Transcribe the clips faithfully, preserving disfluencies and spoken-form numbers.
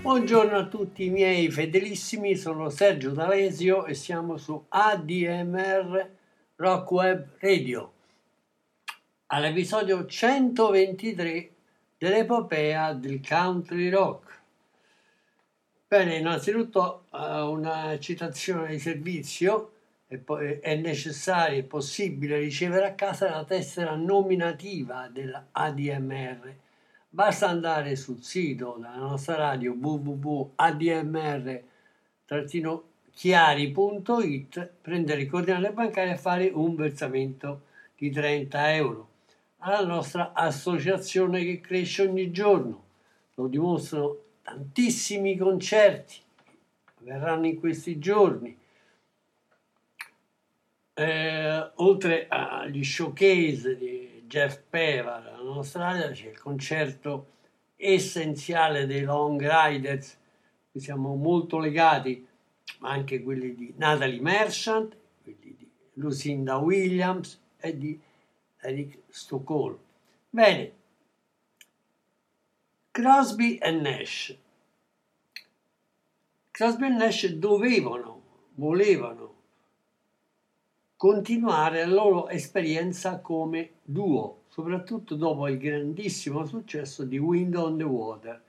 Buongiorno a tutti i miei fedelissimi, sono Sergio D'Alesio e siamo su A D M R Rock Web Radio, all'episodio centoventitré dell'epopea del country rock. Bene, innanzitutto una citazione di servizio: è necessario e possibile ricevere a casa la tessera nominativa dell'A D M R. Basta andare sul sito della nostra radio w w w punto a d m r chiari punto i t, prendere il coordinale bancario e fare un versamento di trenta euro alla nostra associazione che cresce ogni giorno. Lo dimostrano tantissimi concerti che verranno in questi giorni, eh, oltre agli showcase di Jeff Pevar. La nostra radio c'è il concerto essenziale dei Long Riders, che siamo molto legati, ma anche quelli di Natalie Merchant, quelli di Lucinda Williams e di Eric Stokol. Bene, Crosby e Nash. Crosby e Nash dovevano, volevano continuare la loro esperienza come duo, soprattutto dopo il grandissimo successo di Wind on the Water.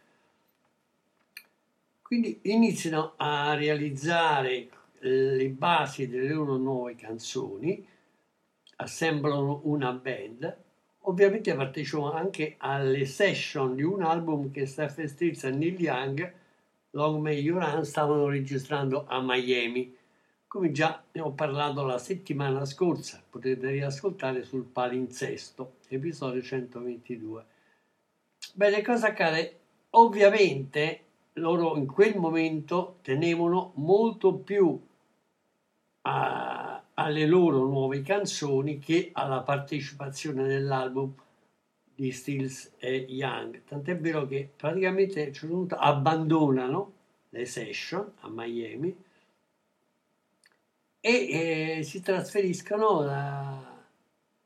Quindi iniziano a realizzare le basi delle loro nuove canzoni, assemblano una band, ovviamente partecipano anche alle session di un album che Stephen Stills e Neil Young, Long May You Run, stavano registrando a Miami. Come già ne ho parlato la settimana scorsa, potete riascoltare sul palinsesto, episodio centoventidue. Bene, cosa accade? Ovviamente loro in quel momento tenevano molto più a, alle loro nuove canzoni che alla partecipazione nell'album di Stills e Young. Tant'è vero che praticamente abbandonano le session a Miami e eh, si trasferiscono da,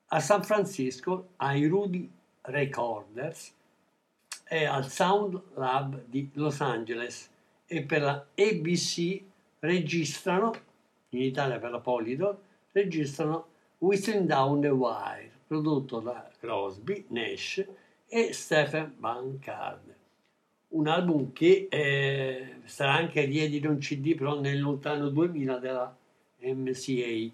a San Francisco ai Rudy Recorders e al Sound Lab di Los Angeles, e per la A B C registrano, in Italia per la Polydor, registrano Whistling Down the Wire, prodotto da Crosby, Nash e Stephen Bancard. Un album che eh, sarà anche riedito in C D però nel lontano duemila della M C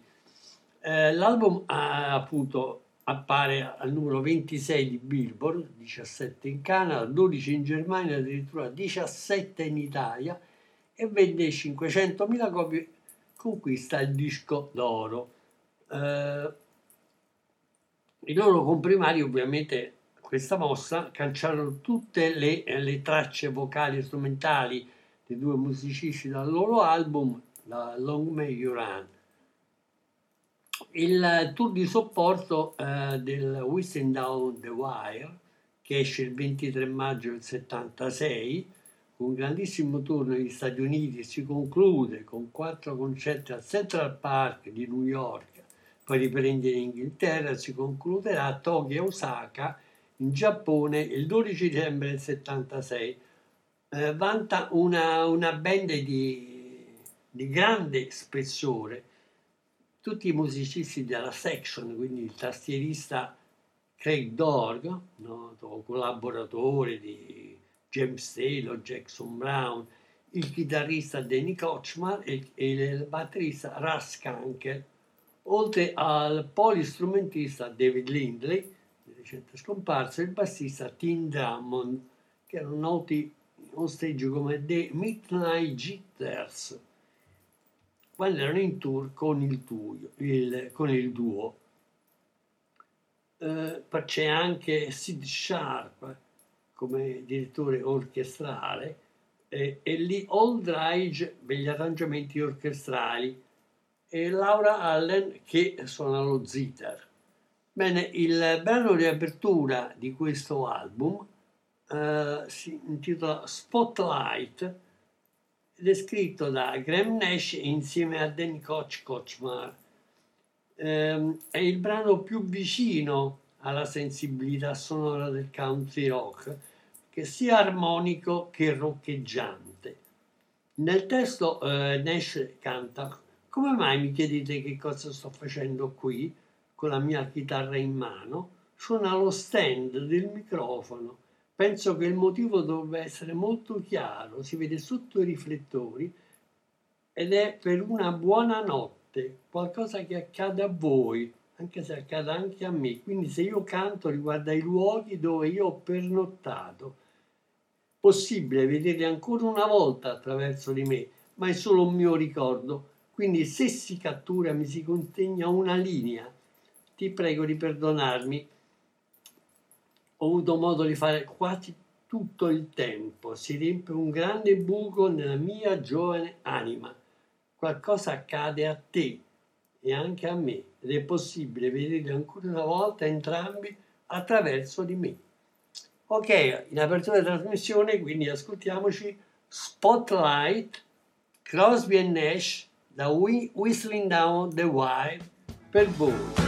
A. Eh, l'album ah, appunto appare al numero ventisei di Billboard, diciassette in Canada, dodici in Germania, addirittura diciassette in Italia, e vende cinquecentomila copie, conquista il disco d'oro. Eh, il loro comprimario ovviamente questa mossa cancellarono tutte le, le tracce vocali e strumentali dei due musicisti dal loro album, la Long May You Run. Il tour di supporto eh, del Whistling Down the Wire, che esce il ventitré maggio del settantasei, un grandissimo tour negli Stati Uniti, si conclude con quattro concerti al Central Park di New York, poi riprende in Inghilterra, si concluderà a Tokyo e Osaka in Giappone il dodici dicembre del settantasei. Eh, vanta una, una band di, di grande spessore, tutti i musicisti della section, quindi il tastierista Craig Doerge, noto collaboratore di James Taylor, Jackson Brown, il chitarrista Danny Kortchmar e il batterista Russ Kunkel, oltre al polistrumentista David Lindley, di recente scomparso, e il bassista Tim Drummond, che erano noti on stage come The Midnight Jitters, quando erano in tour con il, tuo, il, con il duo. Eh, poi c'è anche Sid Sharp come direttore orchestrale, eh, e lì Aldridge per gli arrangiamenti orchestrali e Laura Allen che suona lo zither. Bene, il brano di apertura di questo album eh, si intitola Spotlight ed è scritto da Graham Nash insieme a Danny Kortchmar. Eh, è il brano più vicino alla sensibilità sonora del country rock, che sia armonico che roccheggiante. Nel testo eh, Nash canta: come mai mi chiedete che cosa sto facendo qui con la mia chitarra in mano? Suona lo stand del microfono. Penso che il motivo dovrebbe essere molto chiaro, si vede sotto i riflettori ed è per una buona notte, qualcosa che accade a voi, anche se accade anche a me. Quindi se io canto riguarda i luoghi dove io ho pernottato. Possibile vedere ancora una volta attraverso di me, ma è solo un mio ricordo. Quindi se si cattura mi si consegna una linea. Ti prego di perdonarmi. Ho avuto modo di fare quasi tutto il tempo. Si riempie un grande buco nella mia giovane anima. Qualcosa accade a te e anche a me, ed è possibile vederli ancora una volta entrambi attraverso di me. Ok, in apertura della trasmissione, quindi ascoltiamoci Spotlight, Crosby and Nash, da Whistling Down the Wire, per voi.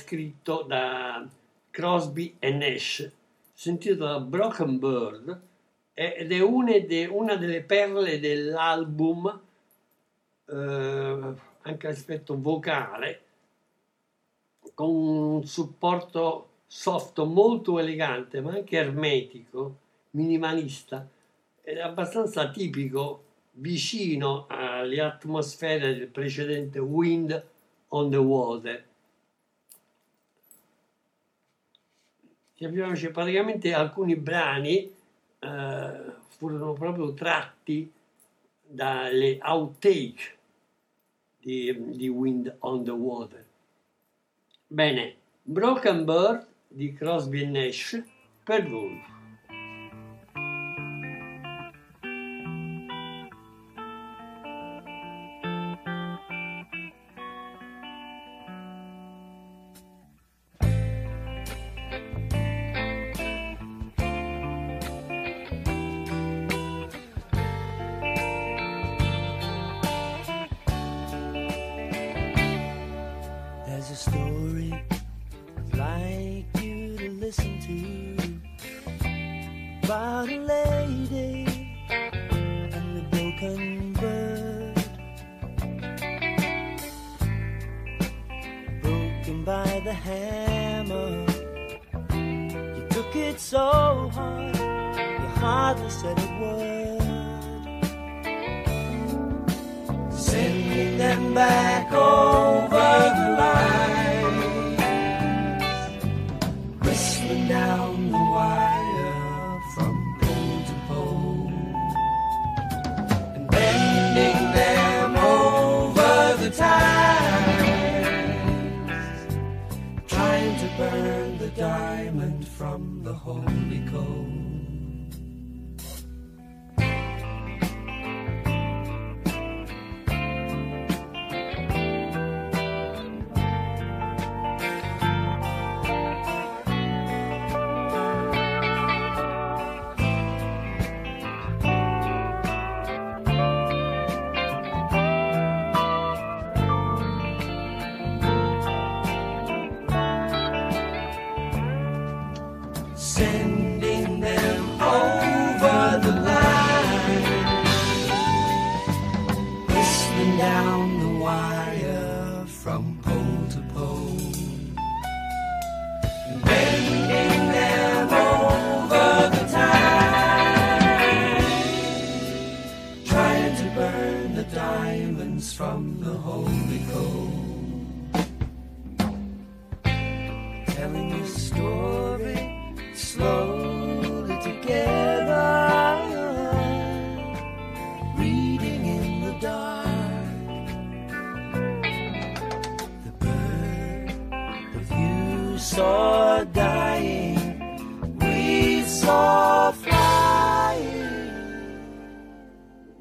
scritto da Crosby e Nash, si intitola Broken Bird ed è una, de, una delle perle dell'album, eh, anche aspetto vocale, con un supporto soft molto elegante ma anche ermetico, minimalista, ed abbastanza tipico, vicino alle atmosfere del precedente Wind on the Water. Capiamoci, praticamente alcuni brani eh, furono proprio tratti dalle outtake di, di Wind on the Water. Bene, Broken Bird di Crosby e Nash per voi.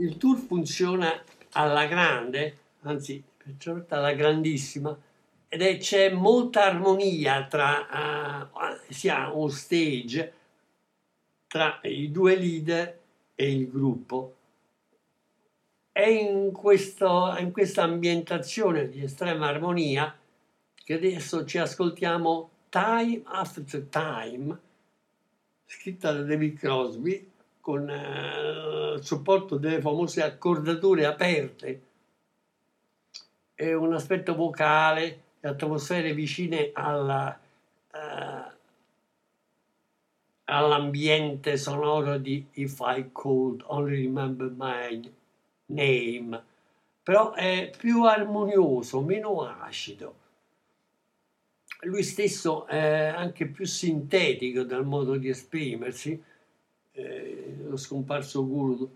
Il tour funziona alla grande, anzi per certa alla grandissima, ed è, c'è molta armonia tra uh, sia on stage tra i due leader e il gruppo. È in, questo, in questa ambientazione di estrema armonia che adesso ci ascoltiamo Time After Time, scritta da David Crosby con eh, il supporto delle famose accordature aperte e un aspetto vocale e atmosfere vicine alla, eh, all'ambiente sonoro di If I Could Only Remember My Name, però è più armonioso, meno acido. Lui stesso è anche più sintetico dal modo di esprimersi, eh, lo scomparso guru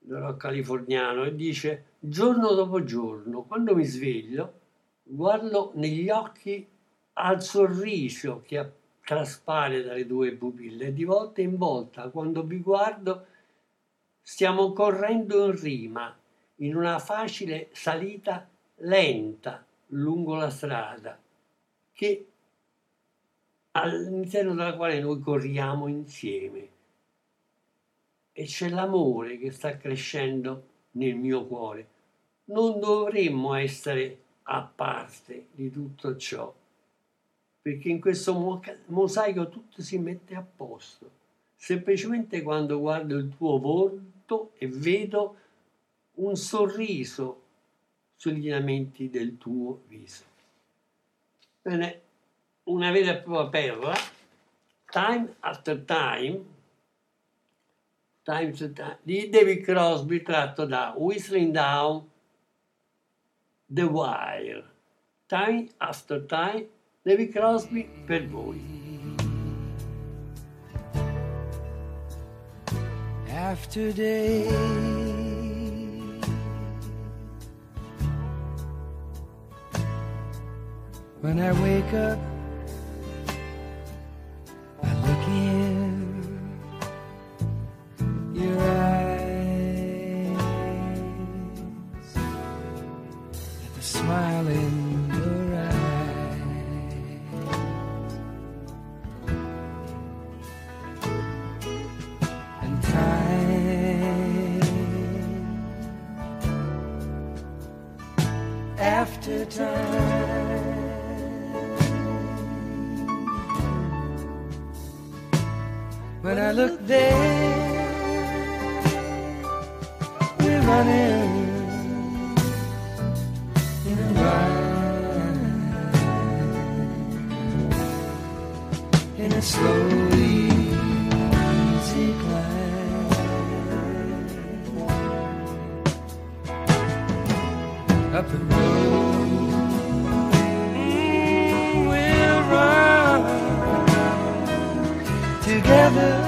del rock californiano, e dice: giorno dopo giorno, quando mi sveglio, guardo negli occhi al sorriso che traspare dalle due pupille, di volta in volta, quando vi guardo, stiamo correndo in rima, in una facile salita lenta lungo la strada, che all'interno della quale noi corriamo insieme, e c'è l'amore che sta crescendo nel mio cuore. Non dovremmo essere a parte di tutto ciò. perché in questo mosaico tutto si mette a posto. Semplicemente quando guardo il tuo volto e vedo un sorriso sugli lineamenti del tuo viso. Bene, una vera e propria perla, Time After Time, Time After Time, di David Crosby, tratto da Whistling Down the Wire. Time After Time, David Crosby per voi. After day, when I wake up, I look in your eyes, at the smile in your eyes, and time after time. When I look there, we're running in a line, in a slow, easy climb, up and road, we'll run together.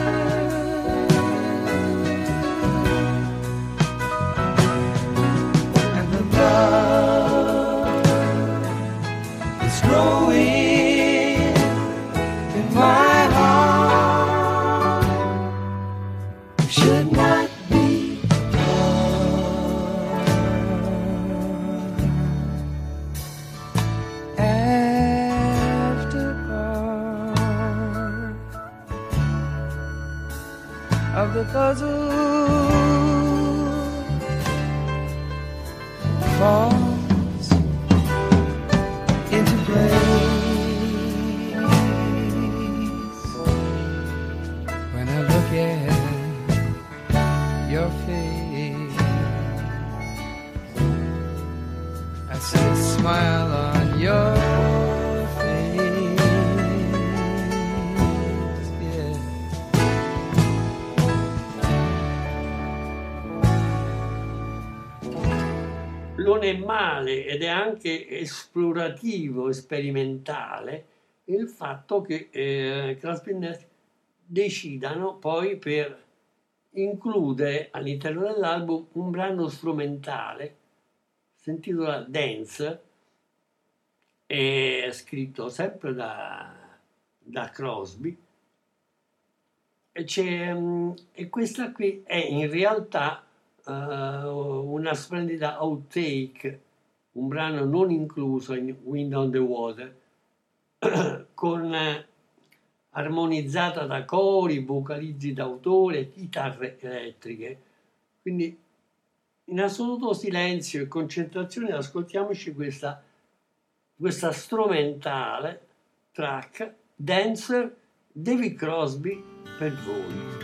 Male ed è anche esplorativo e sperimentale il fatto che eh, Crosby and Nash decidano poi per includere all'interno dell'album un brano strumentale, si intitola Dance, è scritto sempre da, da Crosby e, c'è, e questa qui è in realtà una splendida outtake, un brano non incluso in Wind on the Water, con eh, armonizzata da cori, vocalizzi d'autore, chitarre elettriche. Quindi in assoluto silenzio e concentrazione ascoltiamoci questa, questa strumentale track Dancer, David Crosby per voi.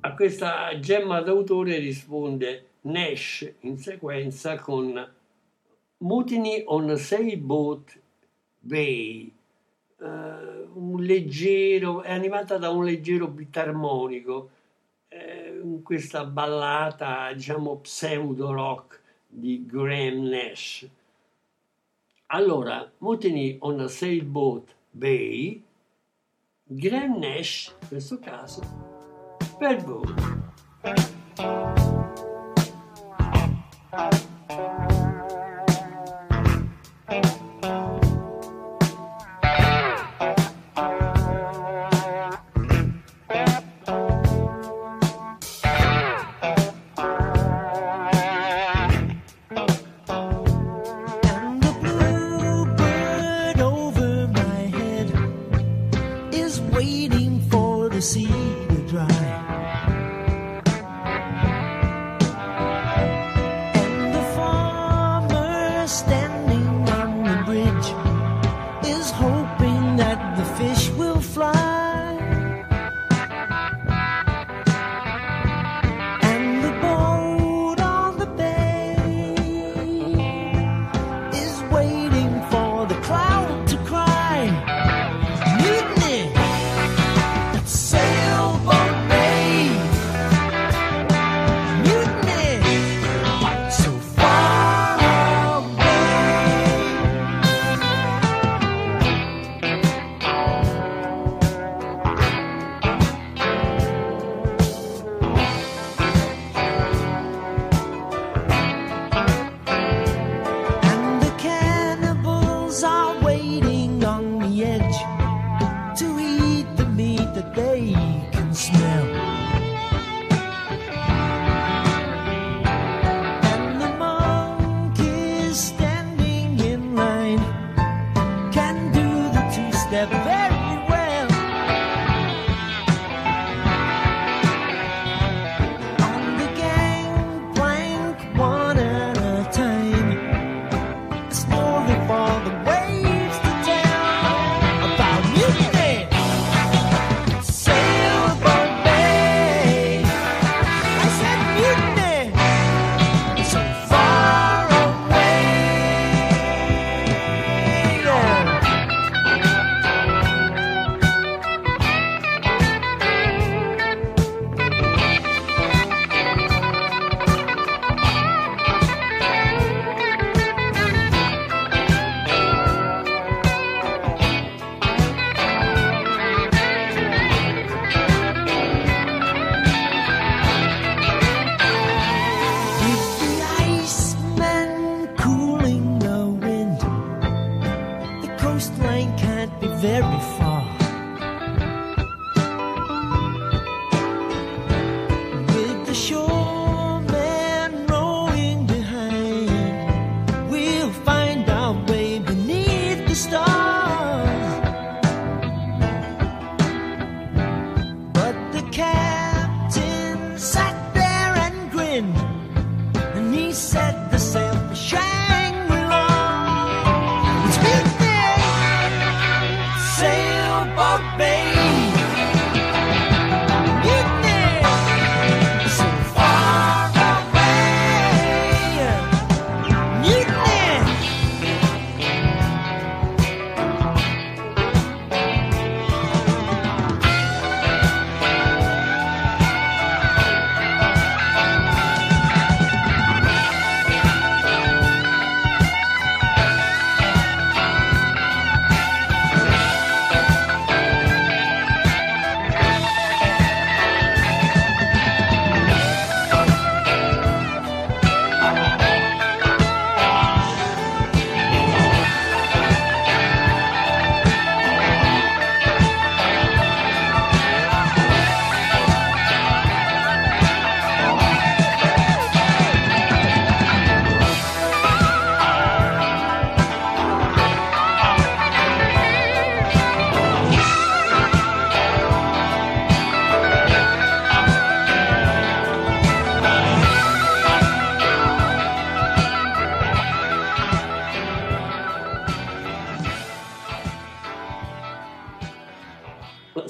A questa gemma d'autore risponde Nash in sequenza con Mutiny on a Sailboat Bay, uh, un leggero, è animata da un leggero beat armonico, eh, in questa ballata, diciamo, pseudo rock di Graham Nash. Allora, Mutiny on a Sailboat Bay, Graham Nash, in questo caso, per voi.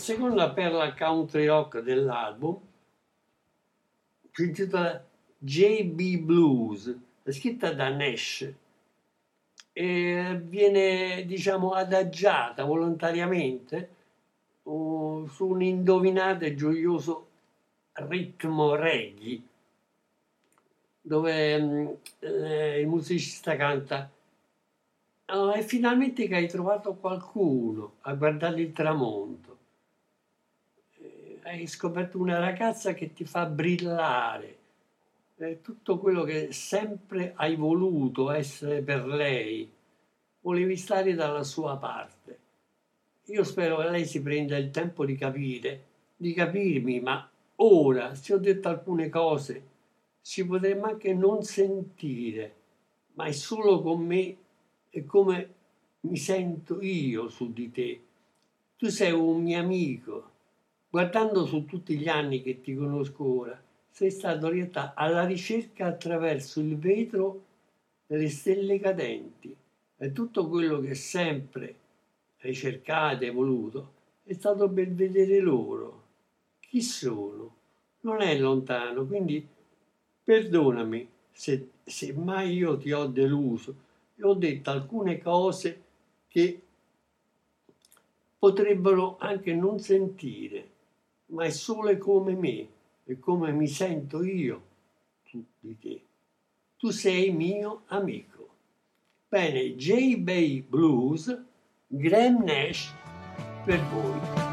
seconda perla country rock dell'album si intitola J B Blues, è scritta da Nash e viene, diciamo, adagiata volontariamente uh, su un indovinato e gioioso ritmo reggae, dove um, eh, il musicista canta: oh, è finalmente che hai trovato qualcuno, a guardare il tramonto, eh, hai scoperto una ragazza che ti fa brillare, eh, tutto quello che sempre hai voluto essere per lei, volevi stare dalla sua parte. Io spero che lei si prenda il tempo di capire, di capirmi, ma ora, se ho detto alcune cose, ci potremmo anche non sentire, ma è solo con me e come mi sento io su di te. Tu sei un mio amico. Guardando su tutti gli anni che ti conosco ora, sei stato orientato alla ricerca attraverso il vetro delle stelle cadenti. E tutto quello che sempre hai cercato e voluto è stato per vedere loro. Chi sono? Non è lontano, quindi perdonami se, se mai io ti ho deluso e ho detto alcune cose che potrebbero anche non sentire, ma è solo come me e come mi sento io tu, di te. Tu sei mio amico. Bene, J B Blues, Graham Nash per voi.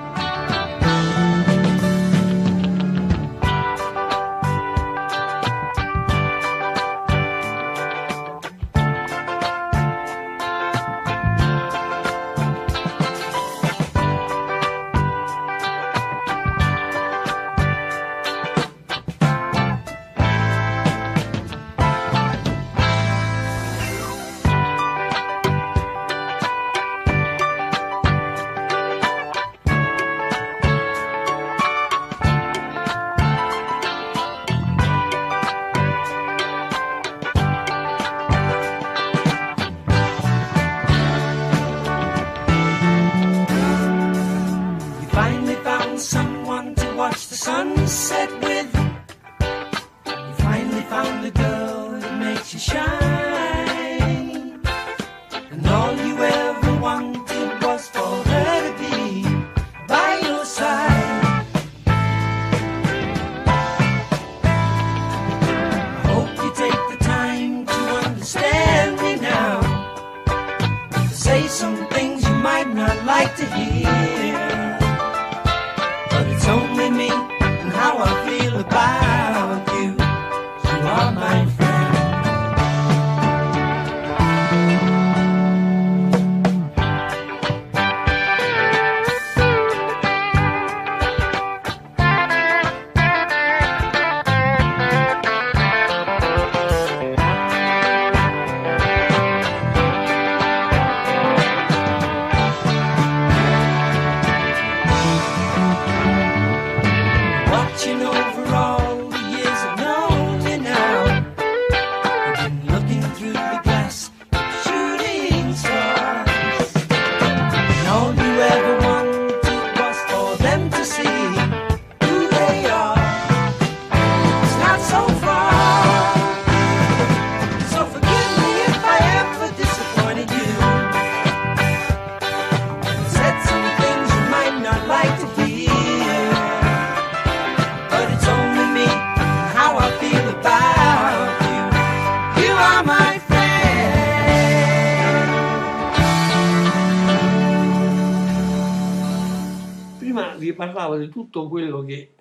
Parlavo di tutto quello che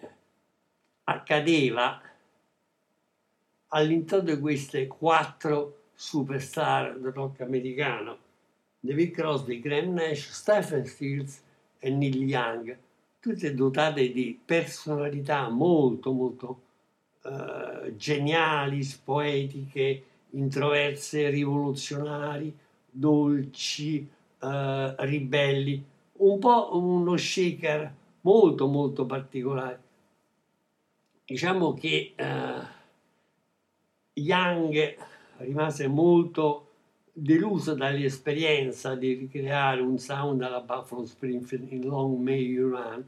accadeva all'interno di queste quattro superstar del rock americano: David Crosby, Graham Nash, Stephen Stills e Neil Young, tutte dotate di personalità molto molto eh, geniali, poetiche, introverse, rivoluzionari, dolci, eh, ribelli, un po' uno shaker molto molto particolare. Diciamo che eh, Young rimase molto deluso dall'esperienza di ricreare un sound alla Buffalo Springfield in Long May You Run,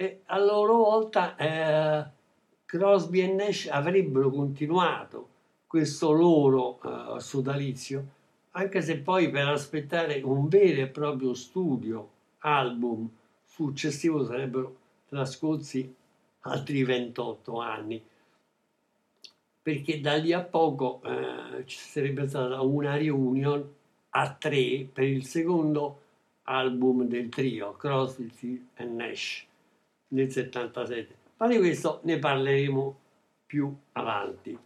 e a loro volta eh, Crosby e Nash avrebbero continuato questo loro eh, sodalizio, anche se poi per aspettare un vero e proprio studio album successivo sarebbero trascorsi altri ventotto anni, perché da lì a poco eh, ci sarebbe stata una reunion a tre per il secondo album del trio, Crosby and Nash, nel settantasette. Ma di questo ne parleremo più avanti.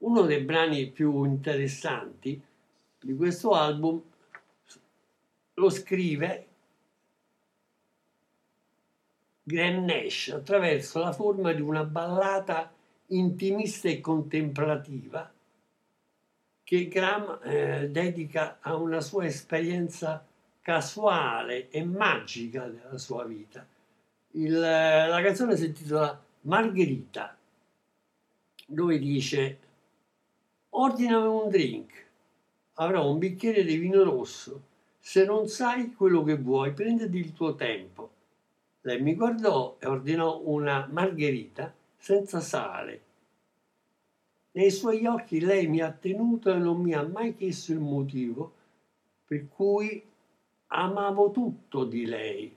Uno dei brani più interessanti di questo album lo scrive Graham Nash attraverso la forma di una ballata intimista e contemplativa che Graham eh, dedica a una sua esperienza casuale e magica della sua vita. Il, la canzone si intitola Margherita, dove dice: ordinami un drink, avrò un bicchiere di vino rosso, se non sai quello che vuoi prenditi il tuo tempo. Lei mi guardò e ordinò una margherita senza sale. Nei suoi occhi lei mi ha tenuto e non mi ha mai chiesto il motivo per cui amavo tutto di lei.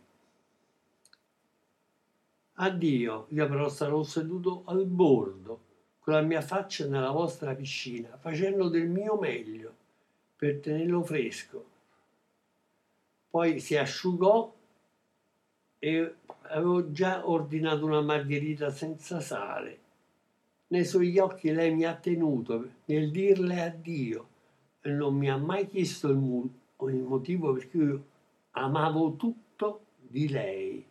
Addio, io però sarò seduto al bordo, con la mia faccia nella vostra piscina, facendo del mio meglio per tenerlo fresco. Poi si asciugò e avevo già ordinato una margherita senza sale. Nei suoi occhi lei mi ha tenuto nel dirle addio e non mi ha mai chiesto il, mu- il motivo per cui io amavo tutto di lei.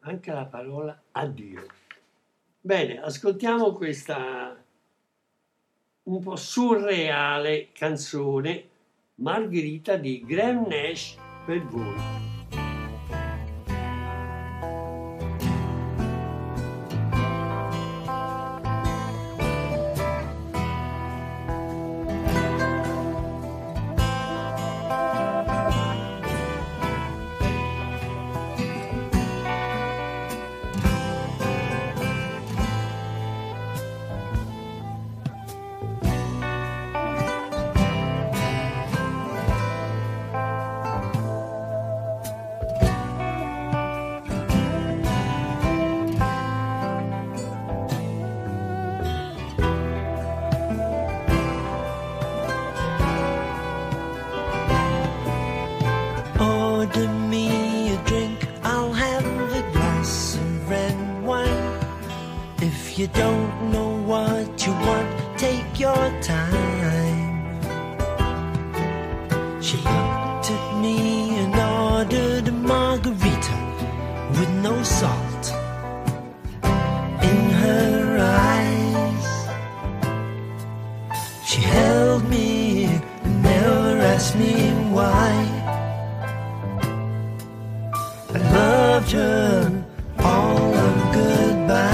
Anche la parola addio. Bene, ascoltiamo questa un po' surreale canzone Margherita di Graham Nash per voi. All of goodbye.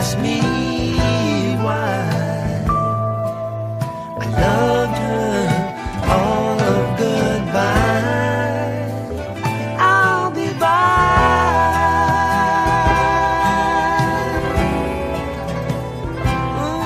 ask me why I loved her all of goodbye. I'll be by. Ooh.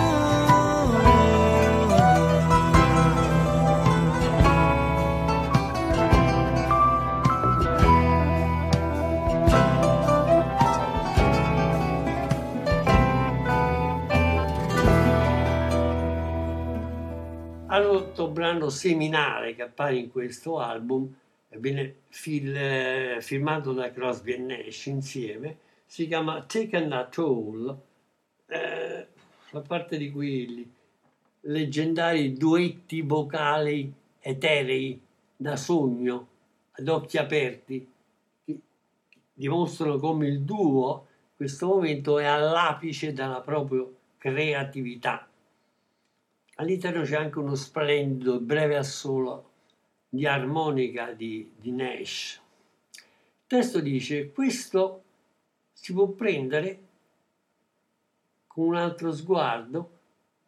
All'altro brano seminale che appare in questo album, ebbene, fil, firmato da Crosby e Nash insieme, si chiama Taken at All, eh, fa parte di quei leggendari duetti vocali eterei da sogno, ad occhi aperti, che dimostrano come il duo in questo momento è all'apice della propria creatività. All'interno c'è anche uno splendido breve assolo di armonica di, di Nash. Il testo dice: questo si può prendere con un altro sguardo,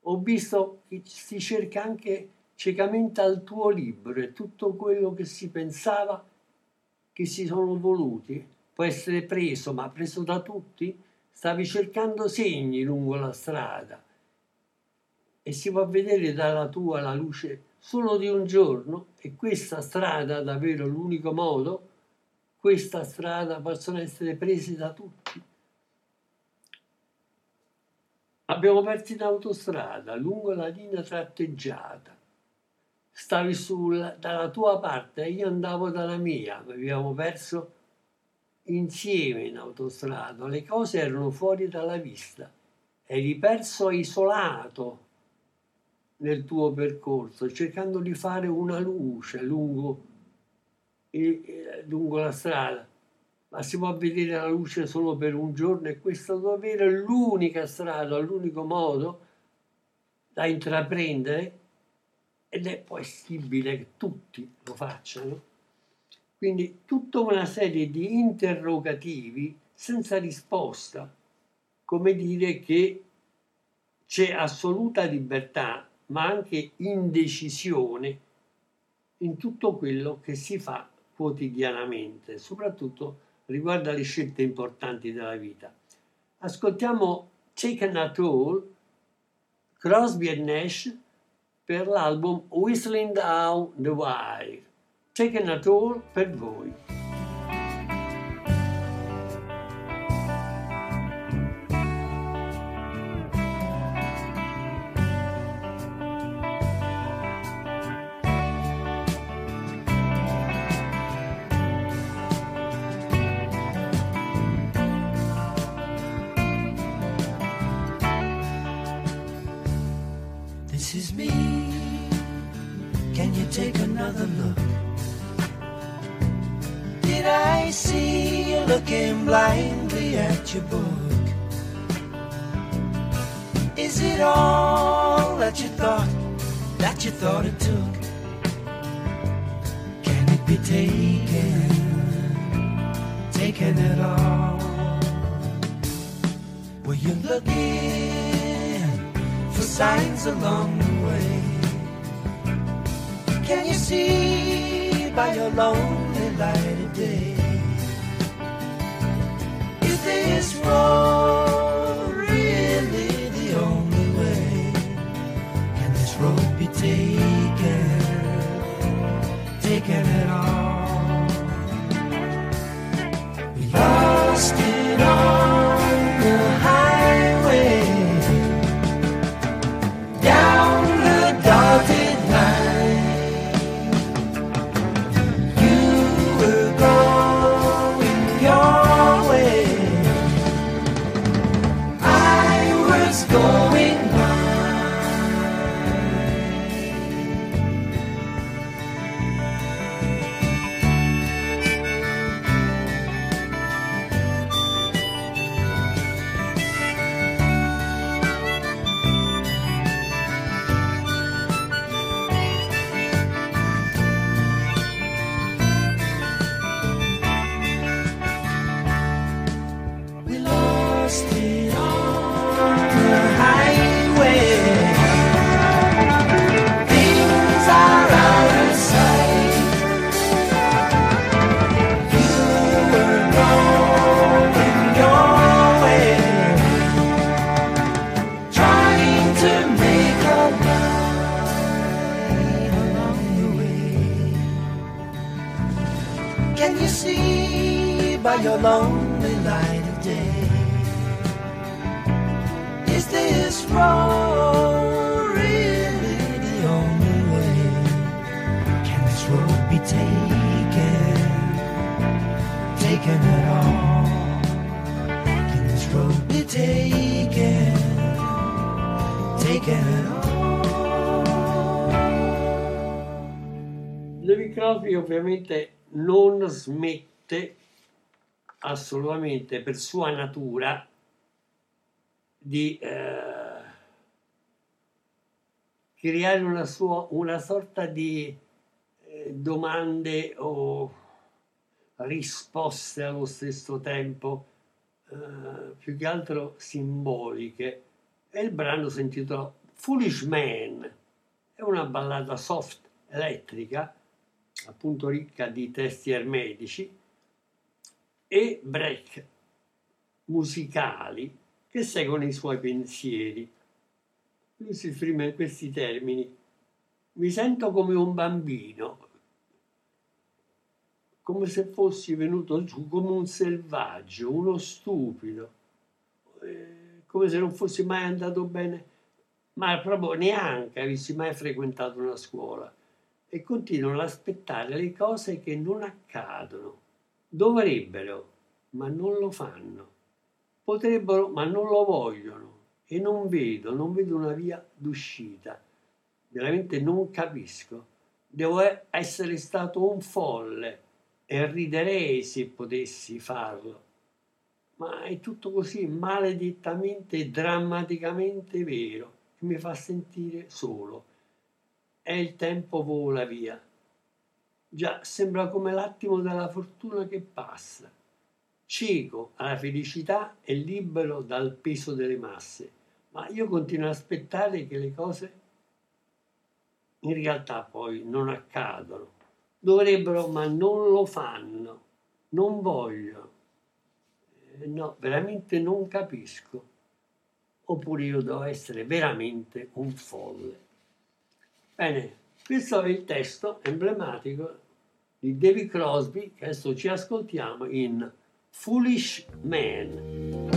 ho visto che si cerca anche ciecamente al tuo libro e tutto quello che si pensava che si sono voluti può essere preso, ma preso da tutti. Stavi cercando segni lungo la strada e si può vedere dalla tua la luce solo di un giorno, e questa strada davvero l'unico modo, questa strada possono essere prese da tutti. Abbiamo perso l'autostrada lungo la linea tratteggiata, stavi sulla, dalla tua parte e io andavo dalla mia, abbiamo perso insieme in autostrada, le cose erano fuori dalla vista, eri perso isolato nel tuo percorso, cercando di fare una luce lungo, eh, lungo la strada, ma si può vedere la luce solo per un giorno e questa davvero è l'unica strada, l'unico modo da intraprendere, ed è possibile che tutti lo facciano. Quindi tutta una serie di interrogativi senza risposta, come dire che c'è assoluta libertà ma anche indecisione in tutto quello che si fa quotidianamente, soprattutto riguardo alle scelte importanti della vita. Ascoltiamo Taken at All, Crosby e Nash, per l'album Whistling Down the Wire. Taken at All per voi. We're gone. the light of day. Is this road really the only way? Can this road be taken, taken at all? Can this road be taken, taken at all? David Crosby ovviamente non smette assolutamente, per sua natura, di eh, creare una, sua, una sorta di eh, domande o risposte allo stesso tempo, eh, più che altro simboliche. E il brano si intitola Foolish Man, è una ballata soft elettrica, appunto ricca di testi ermetici e break musicali che seguono i suoi pensieri. Lui si esprime in questi termini: mi sento come un bambino, come se fossi venuto giù come un selvaggio, uno stupido, eh, come se non fossi mai andato bene, ma proprio neanche avessi mai frequentato una scuola. E continuano ad aspettare le cose che non accadono. Dovrebbero, ma non lo fanno. Potrebbero, ma non lo vogliono. E non vedo, non vedo una via d'uscita. Veramente non capisco. Devo essere stato un folle e riderei se potessi farlo. Ma è tutto così maledettamente e drammaticamente vero che mi fa sentire solo. E il tempo vola via. Già, sembra come l'attimo della fortuna che passa, cieco alla felicità e libero dal peso delle masse. Ma io continuo ad aspettare che le cose in realtà poi non accadono. Dovrebbero, ma non lo fanno. Non voglio. Eh, no, veramente non capisco. Oppure io devo essere veramente un folle. Bene, questo è il testo emblematico di David Crosby, che adesso ci ascoltiamo in Foolish Man.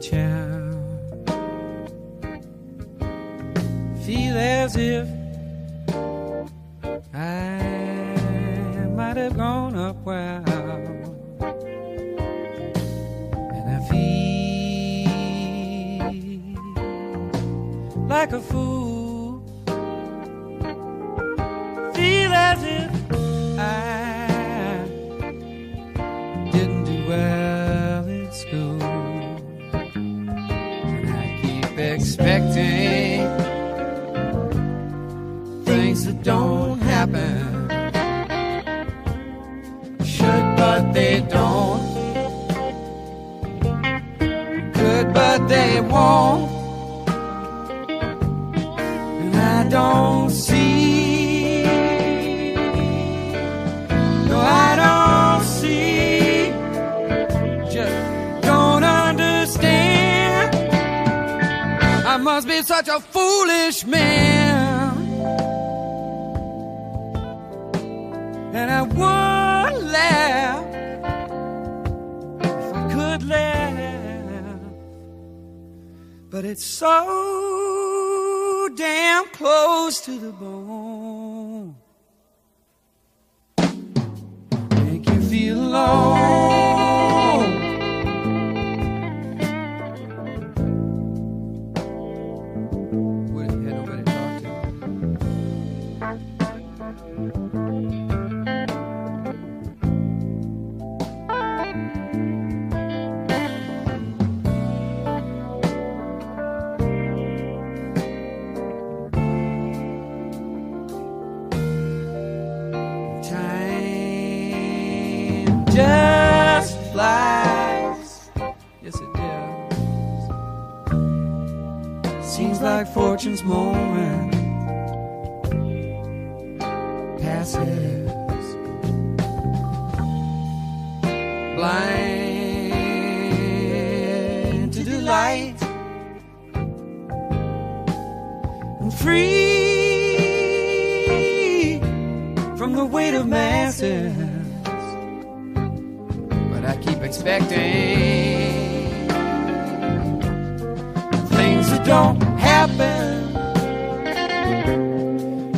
Child, feel as if I might have gone up wild, and I feel like a fool, feel as if I didn't do well at school. Expecting things that don't happen, should but they don't, could but they won't, and I don't see, no I don't see, just don't understand. I must be such a foolish man, and I would laugh if I could laugh, but it's so damn close to the bone, make you feel alone. Seems like fortune's moment passes. Blind to delight and free from the weight of masses, but I keep expecting things that don't happen,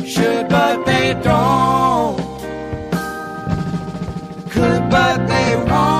should but they don't, could but they won't.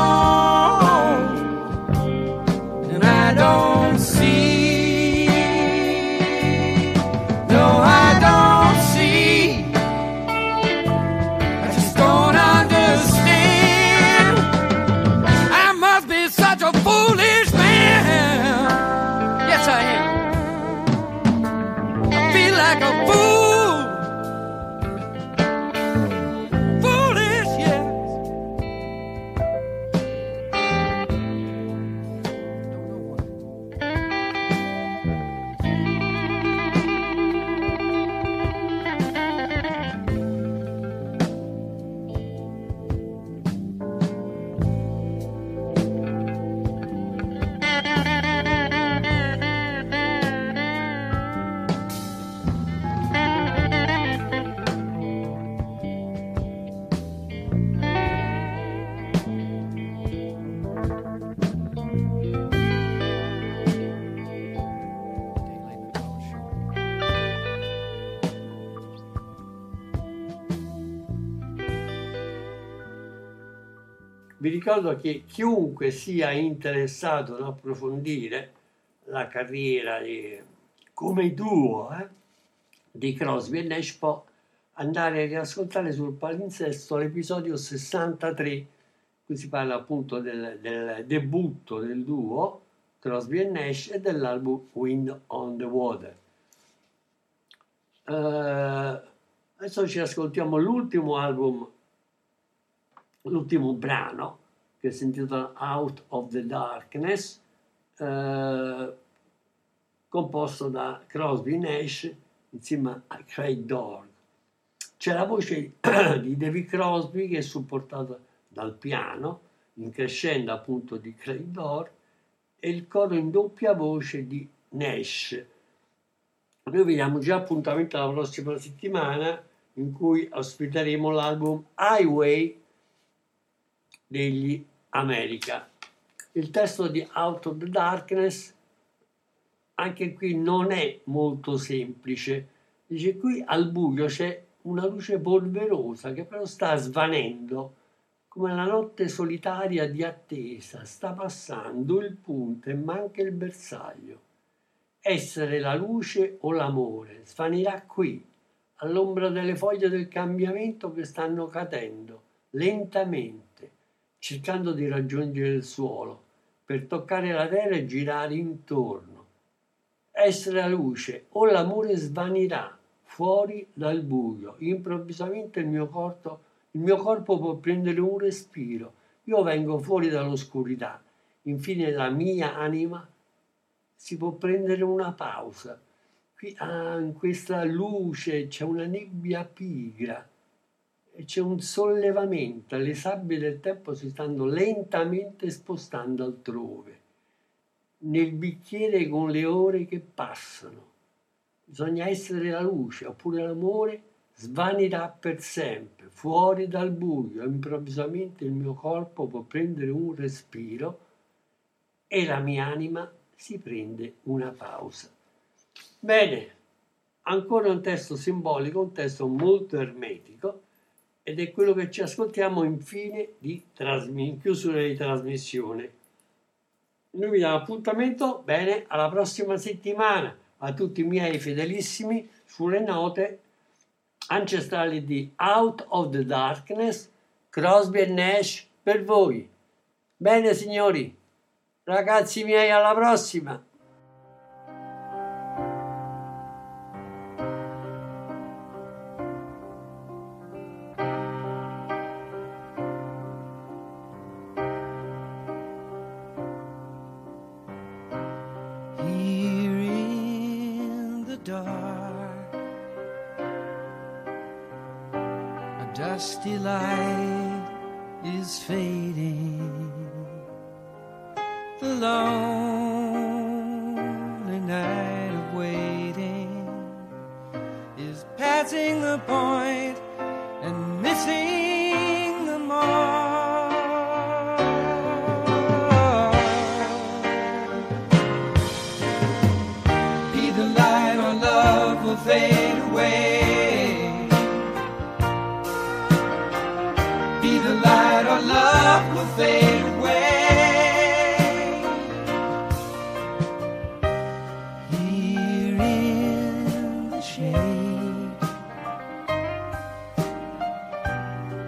Vi ricordo che chiunque sia interessato ad approfondire la carriera di, come duo eh, di Crosby e Nash può andare a riascoltare sul palinsesto l'episodio sessantatré, qui si parla appunto del, del debutto del duo Crosby e Nash e dell'album Wind on the Water. Uh, adesso ci ascoltiamo l'ultimo album, l'ultimo brano, che si intitola Out of the Darkness, eh, composto da Crosby Nash insieme a Craig Doerge. C'è la voce di David Crosby che è supportata dal piano, in crescendo appunto di Craig Doerge, e il coro in doppia voce di Nash. Noi vi diamo già appuntamento alla prossima settimana in cui ospiteremo l'album Highway degli America. Il testo di Out of the Darkness anche qui non è molto semplice, dice: qui al buio c'è una luce polverosa che però sta svanendo come la notte solitaria di attesa, sta passando il punto e manca il bersaglio. Essere la luce o l'amore svanirà qui all'ombra delle foglie del cambiamento che stanno cadendo lentamente, cercando di raggiungere il suolo, per toccare la terra e girare intorno. Essere la luce o l'amore svanirà fuori dal buio. Improvvisamente il mio corpo, il mio corpo può prendere un respiro. Io vengo fuori dall'oscurità. Infine la mia anima si può prendere una pausa. Qui, ah, in questa luce c'è una nebbia pigra. C'è un sollevamento, le sabbie del tempo si stanno lentamente spostando altrove, nel bicchiere con le ore che passano. Bisogna essere la luce, oppure l'amore svanirà per sempre, fuori dal buio. Improvvisamente il mio corpo può prendere un respiro e la mia anima si prende una pausa. Bene, ancora un testo simbolico, un testo molto ermetico, ed è quello che ci ascoltiamo in fine di trasm- in chiusura di trasmissione. Noi vi diamo appuntamento, bene, alla prossima settimana, a tutti i miei fedelissimi, sulle note ancestrali di Out of the Darkness, Crosby e Nash per voi. Bene signori, ragazzi miei, alla prossima! Dark, dusty light is fading, the lonely night of waiting is passing the point and missing the mark. Fade away. Be the light or love will fade away. Here in the shade,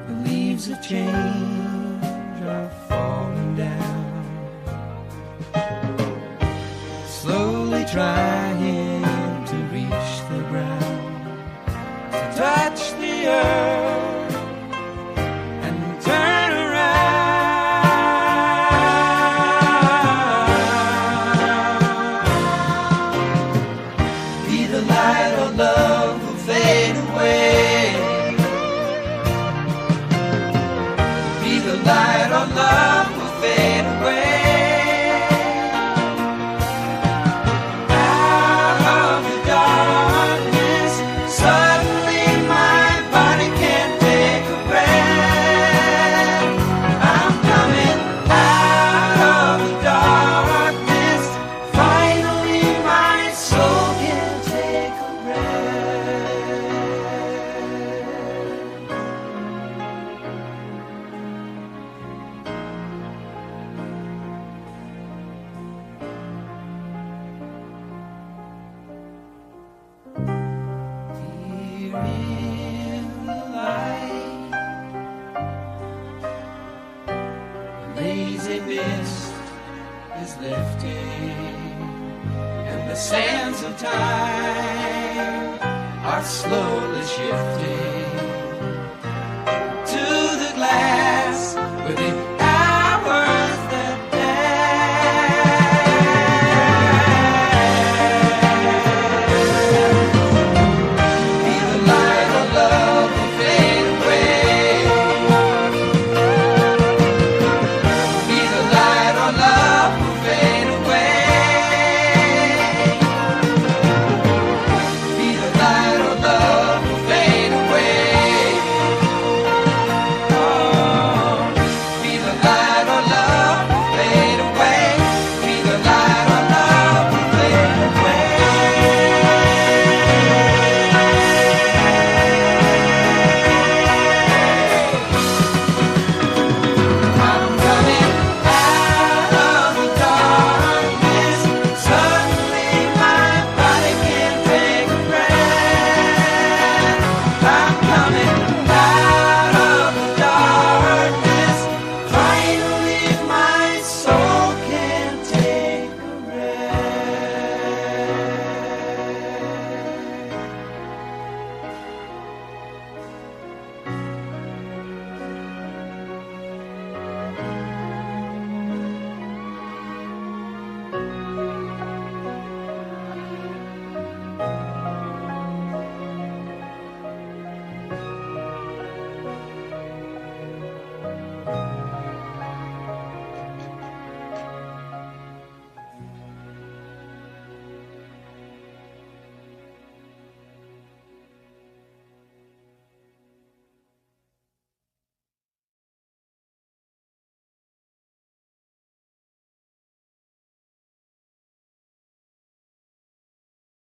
the leaves of change are falling down, slowly trying touch the earth and turn around. Be the light or love will fade away. Be the light or love will fade away. Sands of time are slowly shifting.